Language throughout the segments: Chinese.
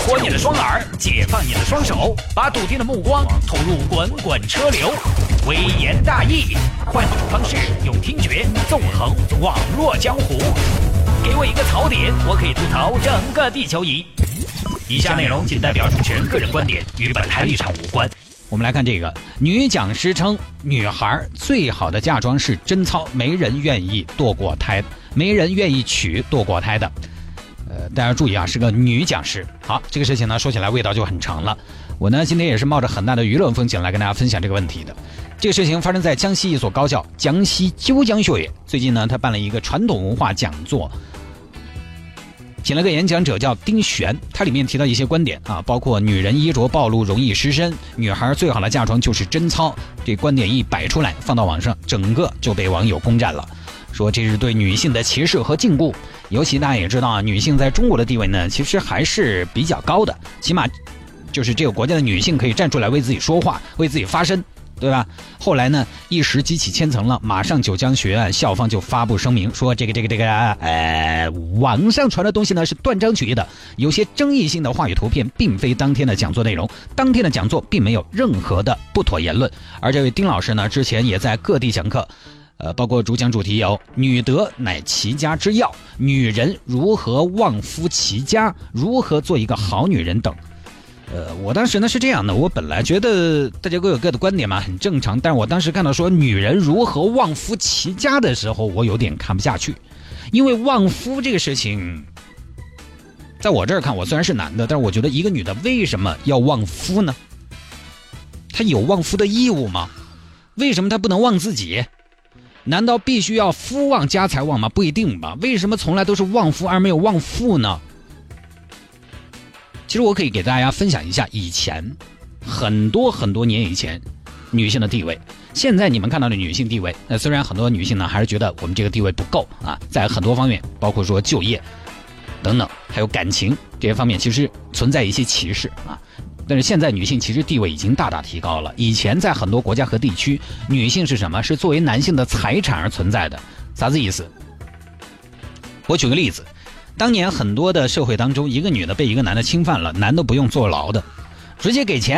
活你的双耳，解放你的双手，把笃定的目光投入滚滚车流，微言大义，换种方式用听觉纵横网络江湖。给我一个槽点，我可以吐槽整个地球仪。以下内容仅代表主持人个人观点，与本台立场无关。我们来看这个，女讲师称女孩最好的嫁妆是贞操，没人愿意堕过胎，没人愿意娶堕过胎的。大家注意啊，是个女讲师。好，这个事情呢说起来味道就很长了。我呢今天也是冒着很大的舆论风险来跟大家分享这个问题的。这个事情发生在江西一所高校，江西九江学院。最近呢，他办了一个传统文化讲座，请了个演讲者叫丁璇，他里面提到一些观点啊，包括女人衣着暴露容易失身，女孩最好的嫁妆就是贞操。这观点一摆出来，放到网上，整个就被网友攻占了。说这是对女性的歧视和禁锢，尤其大家也知道啊，女性在中国的地位呢，其实还是比较高的，起码就是这个国家的女性可以站出来为自己说话，为自己发声，对吧？后来呢，一时激起千层浪，马上九江学院校方就发布声明说，网上传的东西呢是断章取义的，有些争议性的话语图片并非当天的讲座内容，当天的讲座并没有任何的不妥言论。而这位丁老师呢，之前也在各地讲课。包括主讲主题有女德乃齐家之要，女人如何旺夫齐家，如何做一个好女人等。我当时呢是这样的，我本来觉得大家各有各的观点嘛，很正常，但我当时看到说女人如何旺夫齐家的时候，我有点看不下去。因为旺夫这个事情在我这儿看，我虽然是男的，但是我觉得一个女的为什么要旺夫呢？她有旺夫的义务吗？为什么她不能旺自己？难道必须要夫旺家财旺吗？不一定吧。为什么从来都是旺夫而没有旺妇呢？其实我可以给大家分享一下以前很多年以前女性的地位。现在你们看到的女性地位，虽然很多女性呢还是觉得我们这个地位不够啊，在很多方面，包括说就业等等，还有感情这些方面，其实存在一些歧视啊。但是现在女性其实地位已经大大提高了。以前在很多国家和地区，女性是什么？是作为男性的财产而存在的。啥子意思？我举个例子，当年很多的社会当中，一个女的被一个男的侵犯了，男的不用坐牢的，直接给钱。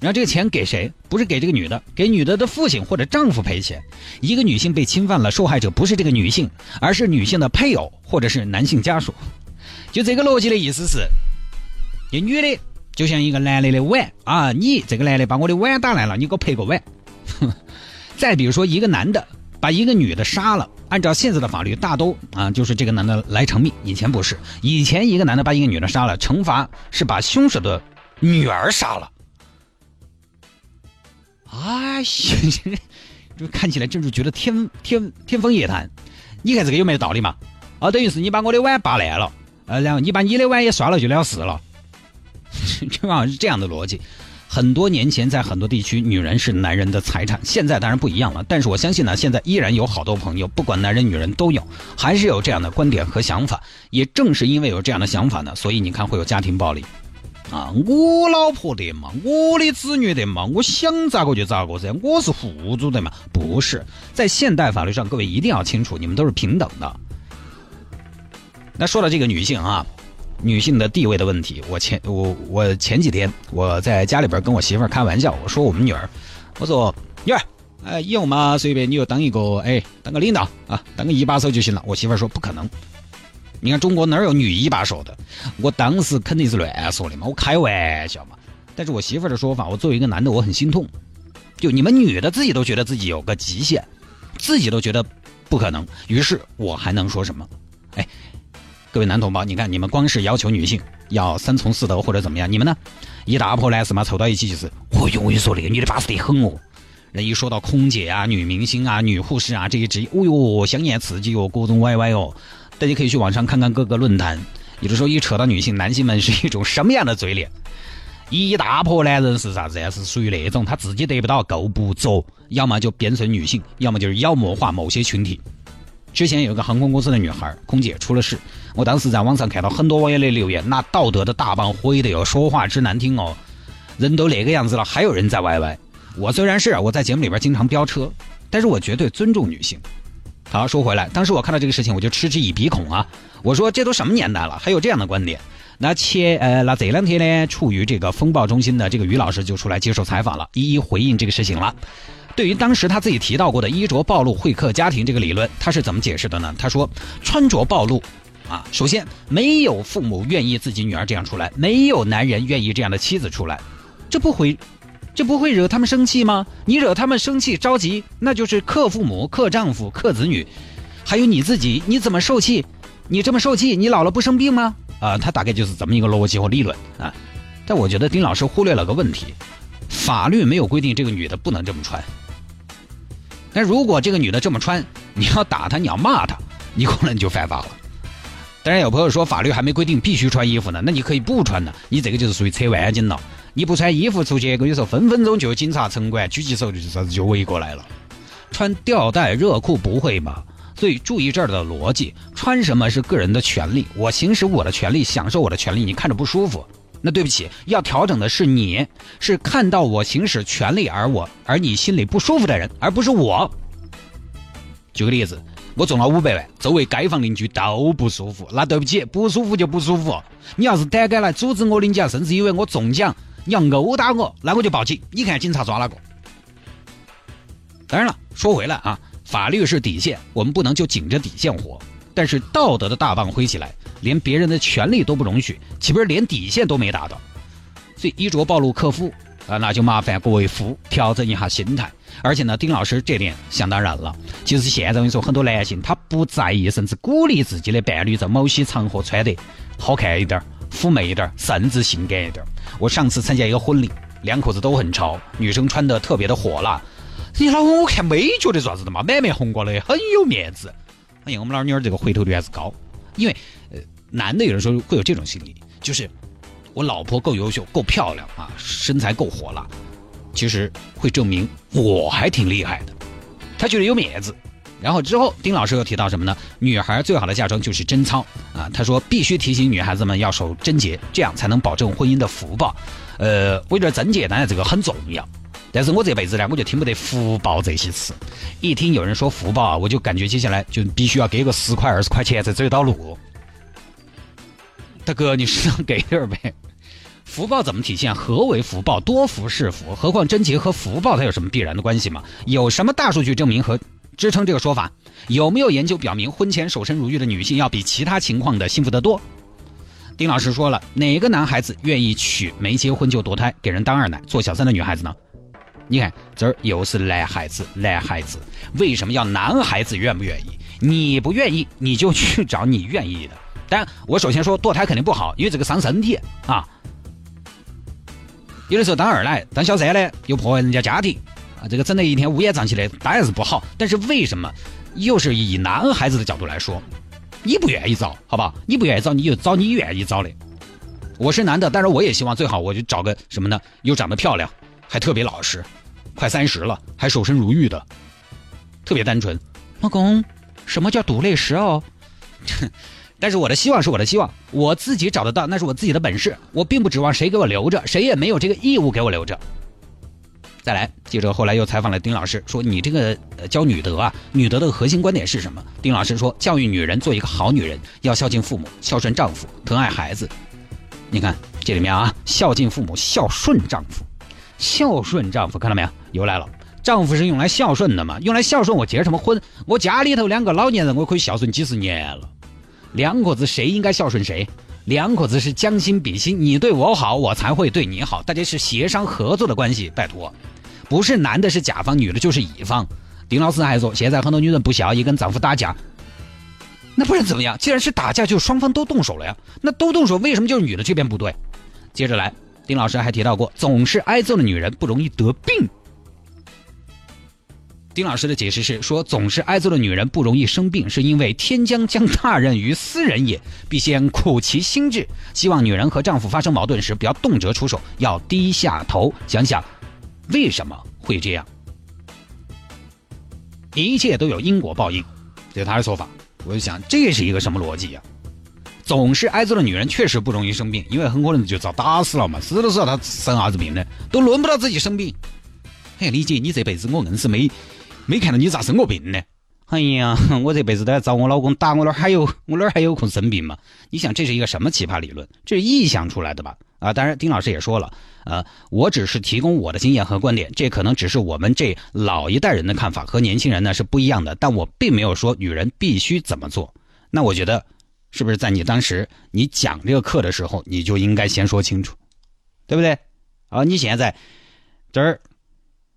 然后这个钱给谁？不是给这个女的，给女的的父亲或者丈夫赔钱。一个女性被侵犯了，受害者不是这个女性，而是女性的配偶或者是男性家属。就这个逻辑的意思是，这女的就像一个男的的碗啊，你这个男的把我的碗打烂了，你给我赔个碗。再比如说，一个男的把一个女的杀了，按照现在的法律，大都啊就是这个男的来偿命。以前不是，以前一个男的把一个女的杀了，惩罚是把凶手的女儿杀了。哎呀，这看起来真是觉得天方夜谭。你看这个有没有道理嘛？啊，等于是你把我的碗拔烂了，然后你把你的碗也刷了就了事了。这好像是这样的逻辑。很多年前在很多地区，女人是男人的财产，现在当然不一样了，但是我相信呢，现在依然有好多朋友，不管男人女人都有，还是有这样的观点和想法。也正是因为有这样的想法呢，所以你看会有家庭暴力啊，我老婆的嘛，我的子女的嘛，我想咋个就咋个噻，我是户主的嘛。不是，在现代法律上，各位一定要清楚，你们都是平等的。那说到这个女性啊，女性的地位的问题，我前几天我在家里边跟我媳妇儿开玩笑，我说我们女儿，我说女儿，以后嘛随便你就当一个当个领导啊，当个一把手就行了。我媳妇儿说不可能，你看中国哪有女一把手的？我当时肯定是乱说的嘛，我开玩笑嘛。但是我媳妇儿的说法，我作为一个男的我很心痛，就你们女的自己都觉得自己有个极限，自己都觉得不可能，于是我还能说什么？各位男同胞，你看你们光是要求女性要三从四德或者怎么样，你们呢一打破来什么凑到一起就是我永远说那个女的巴适得很哦。人一说到空姐啊、女明星啊、女护士啊这些职业，哦哟，香艳刺激哦，各种歪歪哦。大家可以去网上看看各个论坛，有的时候一扯到女性，男性们是一种什么样的嘴脸？一大波男人是啥子呀？是属于那种他自己得不到够不着，要么就贬损女性，要么就是妖魔化某些群体。之前有一个航空公司的女孩空姐出了事，我当时在网上看到很多网友的留言，那道德的大棒挥的有，说话之难听哦，人都哪个样子了，还有人在歪歪。我虽然是我在节目里边经常飙车，但是我绝对尊重女性。好，说回来，当时我看到这个事情我就嗤之以鼻孔啊，我说这都什么年代了，还有这样的观点。那这两天呢，处于这个风暴中心的这个于老师就出来接受采访了，一一回应这个事情了。对于当时他自己提到过的衣着暴露会客家庭这个理论，他是怎么解释的呢？他说，穿着暴露啊，首先没有父母愿意自己女儿这样出来，没有男人愿意这样的妻子出来，这不会惹他们生气吗？你惹他们生气着急，那就是克父母、克丈夫、克子女。还有你自己，你怎么受气？你这么受气，你老了不生病吗？他大概就是这么一个逻辑和理论啊。但我觉得丁老师忽略了个问题，法律没有规定这个女的不能这么穿。但如果这个女的这么穿，你要打她，你要骂她，你可能就犯法了。当然有朋友说法律还没规定必须穿衣服呢，那你可以不穿呢，你这个就是属于扯外筋了。你不穿衣服出去，有时候分分钟就有警察、城管狙击手就围过来了。穿吊带热裤不会吗？所以注意这儿的逻辑，穿什么是个人的权利，我行使我的权利，享受我的权利。你看着不舒服，那对不起，要调整的是你，是看到我行使权利而你心里不舒服的人，而不是我。举个例子，我中了500万，周围街坊邻居都不舒服，那对不起，不舒服就不舒服。你要是胆敢来阻止我领奖，甚至因为我中奖你要殴打我，那我就报警，你看警察抓哪个。当然了，说回来啊，法律是底线，我们不能就紧着底线活，但是道德的大棒挥起来，连别人的权利都不容许，岂不是连底线都没达到？所以衣着暴露克夫啊，那就麻烦各位夫调整一下心态。而且呢，丁老师这点想当然了。其实现在我跟你说，很多男性他不在意，甚至鼓励自己的伴侣在某些场合穿得好看一点、妩媚一点，甚至性感一点。我上次参加一个婚礼，两口子都很潮，女生穿得特别的火辣。你老公我看没觉得啥子的嘛，满面红光了，很有面子。哎呀，我们老女儿这个回头率还是高，因为男的有人说会有这种心理，就是我老婆够优秀、够漂亮啊，身材够火辣，其实会证明我还挺厉害的，他觉得有面子。然后之后丁老师又提到什么呢？女孩最好的嫁妆就是贞操啊，他说必须提醒女孩子们要守贞洁，这样才能保证婚姻的福报。为了贞洁当然这个很重要。但是我这辈子呢，我就听不得福报这些词，一听有人说福报啊，我就感觉接下来就必须要给个10块20块钱才走一道路。大哥，你适当给点呗。福报怎么体现？何为福报？多福是福，何况贞洁和福报它有什么必然的关系吗？有什么大数据证明和支撑这个说法？有没有研究表明婚前守身如玉的女性要比其他情况的幸福得多？丁老师说了，哪个男孩子愿意娶没结婚就堕胎给人当二奶做小三的女孩子呢？你看这儿又是男孩子，为什么要男孩子愿不愿意？你不愿意你就去找你愿意的。但我首先说堕胎肯定不好，因为这个伤身体啊。有的时候当二奶当小三呢，又破坏人家家庭啊，这个真的一天乌烟瘴气的当然是不好。但是为什么又是以男孩子的角度来说，你不愿意找，好吧？你不愿意找，你就找你愿意找的。我是男的，但是我也希望最好我就找个什么呢？又长得漂亮，还特别老实，快30了还守身如玉的，特别单纯。老公，什么叫独类食偶？但是我的希望是我的希望，我自己找得到，那是我自己的本事，我并不指望谁给我留着，谁也没有这个义务给我留着。再来，记者后来又采访了丁老师，说你这个教女德啊，女德的核心观点是什么？丁老师说，教育女人做一个好女人，要孝敬父母，孝顺丈夫，疼爱孩子。你看这里面啊，孝敬父母，孝顺丈夫，看到没有？又来了。丈夫是用来孝顺的嘛，用来孝顺我结什么婚？我家里头两个老年人，我可以孝顺几十年了。两口子谁应该孝顺谁？两口子是将心比心，你对我好，我才会对你好，大家是协商合作的关系，拜托，不是男的是甲方，女的就是乙方。丁老师还说，现在很多女人不孝也跟丈夫打架，那不然怎么样？既然是打架，就双方都动手了呀。那都动手，为什么就是女的这边不对？接着来，丁老师还提到过，总是挨揍的女人不容易得病。丁老师的解释是说，总是挨揍的女人不容易生病，是因为天将降大任于斯人也，必先苦其心志。希望女人和丈夫发生矛盾时，不要动辄出手，要低下头，想想为什么会这样。一切都有因果报应，这是他的说法。我就想，这是一个什么逻辑呀？总是挨揍的女人确实不容易生病，因为很可能就遭打死了嘛，死都是她生啥子病呢？都轮不到自己生病。哎，李姐，你这辈子我硬是没看到你咋生过病呢？哎呀，我这辈子都要遭我老公打，我哪还有空生病嘛？你想这是一个什么奇葩理论？这是臆想出来的吧？啊，当然，丁老师也说了，我只是提供我的经验和观点，这可能只是我们这老一代人的看法和年轻人呢是不一样的，但我并没有说女人必须怎么做。那我觉得，是不是在你当时你讲这个课的时候，你就应该先说清楚，对不对？啊，你现在这儿。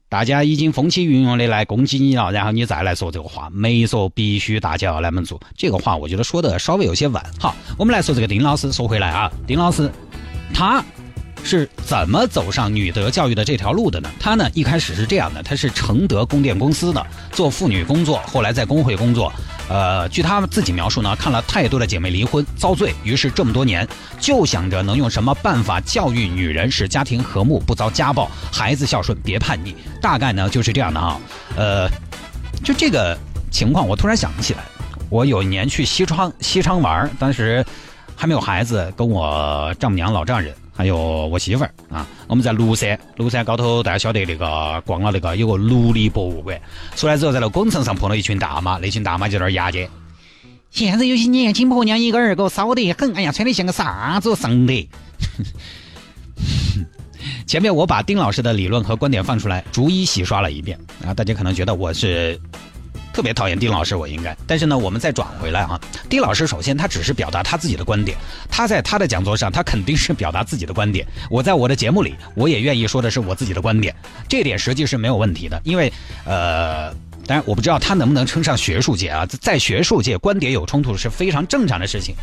大家已经风起云涌的来攻击你了，然后你再来说这个话，没说必须大家要来们做这个话，我觉得说的稍微有些晚。好，我们来说这个丁老师。说回来啊，丁老师他是怎么走上女德教育的这条路的呢？他呢一开始是这样的，他是承德供电公司的，做妇女工作，后来在工会工作。据他自己描述呢，看了太多的姐妹离婚遭罪，于是这么多年就想着能用什么办法教育女人，使家庭和睦，不遭家暴，孩子孝顺，别叛逆。大概呢就是这样的啊。就这个情况，我突然想起来，我有一年去西昌玩，当时还没有孩子，跟我丈母娘、老丈人还有我媳妇儿啊，我们在庐山高头，大家晓得那个逛了那个有个卢里博物馆，出来之后在那广场上碰到一群大妈，那群大妈就在那儿押解。现在有些年轻婆娘一个二个骚得很，哎呀，穿得像个啥子上的。前面我把丁老师的理论和观点放出来，逐一洗刷了一遍啊，大家可能觉得我是特别讨厌丁老师，我应该，但是呢我们再转回来啊。丁老师首先他只是表达他自己的观点，他在他的讲座上他肯定是表达自己的观点，我在我的节目里我也愿意说的是我自己的观点，这点实际是没有问题的。因为当然我不知道他能不能称上学术界啊，在学术界观点有冲突是非常正常的事情，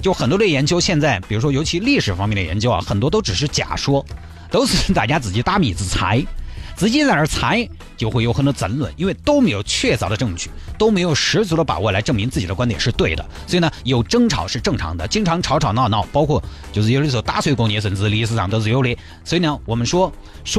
就很多的研究现在比如说尤其历史方面的研究啊，很多都只是假说，都是大家自己搭米子柴，自己在那儿猜，就会有很多争论，因为都没有确凿的证据，都没有十足的把握来证明自己的观点是对的，所以呢，有争吵是正常的，经常吵吵闹闹，包括就是有的时候打碎过捏，甚至历史上都是有的。所以呢，我们说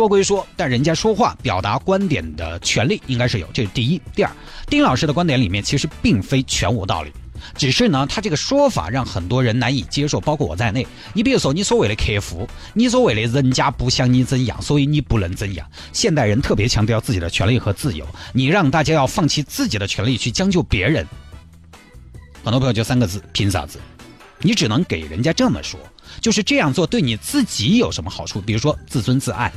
归说，但人家说话表达观点的权利应该是有，这是第一。第二，丁老师的观点里面其实并非全无道理。只是呢，他这个说法让很多人难以接受，包括我在内。你比如说，你所谓的克服，你所谓的人家不想你怎样，所以你不能怎样。现代人特别强调自己的权利和自由，你让大家要放弃自己的权利去将就别人。很多朋友就三个字：凭啥子？你只能给人家这么说，就是这样做对你自己有什么好处？比如说自尊自爱。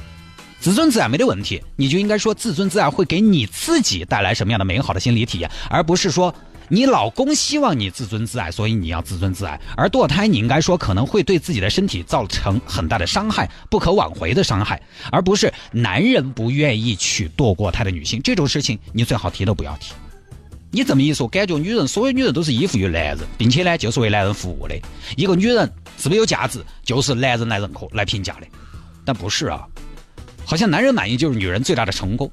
自尊自爱没的问题，你就应该说自尊自爱会给你自己带来什么样的美好的心理体验，而不是说你老公希望你自尊自爱，所以你要自尊自爱。而堕胎你应该说可能会对自己的身体造成很大的伤害，不可挽回的伤害，而不是男人不愿意娶堕过胎的女性，这种事情你最好提都不要提。你这么一说，感觉女人，所有女人都是依附于男人，并且呢就是为男人服务的。一个女人是不是有价值，就是男人来认可来评价的，但不是啊。好像男人满意就是女人最大的成功，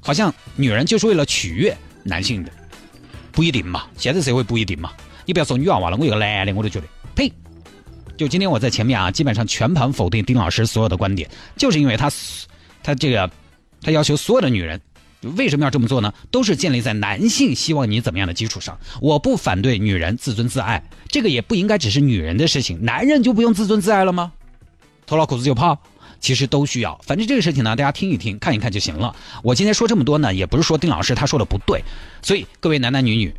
好像女人就是为了取悦男性的，不一定嘛，现在社会不一定嘛。你不要说女娃娃了，我有个男的我都觉得呸。就今天我在前面啊，基本上全盘否定丁老师所有的观点，就是因为他要求所有的女人为什么要这么做呢？都是建立在男性希望你怎么样的基础上。我不反对女人自尊自爱，这个也不应该只是女人的事情，男人就不用自尊自爱了吗？头脑裤子就泡，其实都需要。反正这个事情呢，大家听一听看一看就行了。我今天说这么多呢，也不是说丁老师他说的不对，所以各位男男女女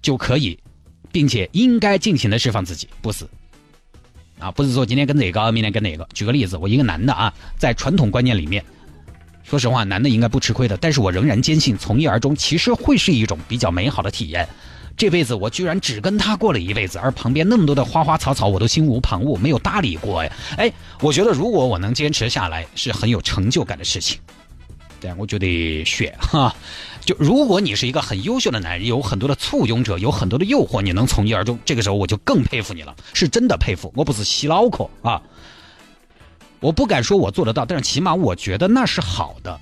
就可以并且应该尽情的释放自己，不死啊，不是说今天跟哪个明天跟哪个。举个例子，我一个男的啊，在传统观念里面说实话男的应该不吃亏的，但是我仍然坚信从一而终其实会是一种比较美好的体验。这辈子我居然只跟他过了一辈子，而旁边那么多的花花草草我都心无旁骛没有搭理过呀。哎，我觉得如果我能坚持下来是很有成就感的事情。对，我觉得血哈，就如果你是一个很优秀的男人，有很多的簇拥者，有很多的诱惑，你能从一而终，这个时候我就更佩服你了，是真的佩服。我不是洗脑口啊，我不敢说我做得到，但是起码我觉得那是好的。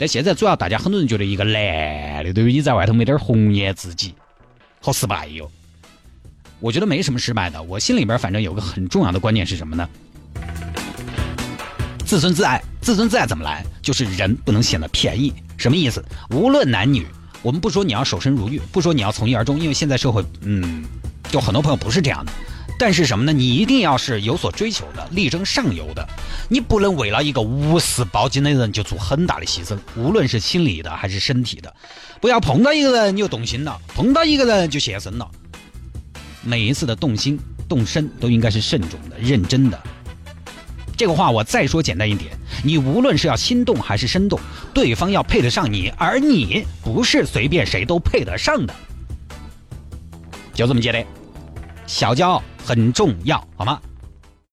但现在主要大家很多人觉得一个男的对于你在外头没点红颜知己好失败哟。我觉得没什么失败的，我心里边反正有个很重要的观念是什么呢？自尊自爱。自尊自爱怎么来？就是人不能显得便宜。什么意思？无论男女，我们不说你要守身如玉，不说你要从一而终，因为现在社会就很多朋友不是这样的，但是什么呢？你一定要是有所追求的，力争上游的，你不能为了一个乌丝包金的人就做很大的牺牲，无论是心理的还是身体的。不要碰到一个人就动心了，碰到一个人就邪神了。每一次的动心动身都应该是慎重的、认真的。这个话我再说简单一点，你无论是要心动还是身动，对方要配得上你，而你不是随便谁都配得上的，就这么简单。小骄傲很重要，好吗？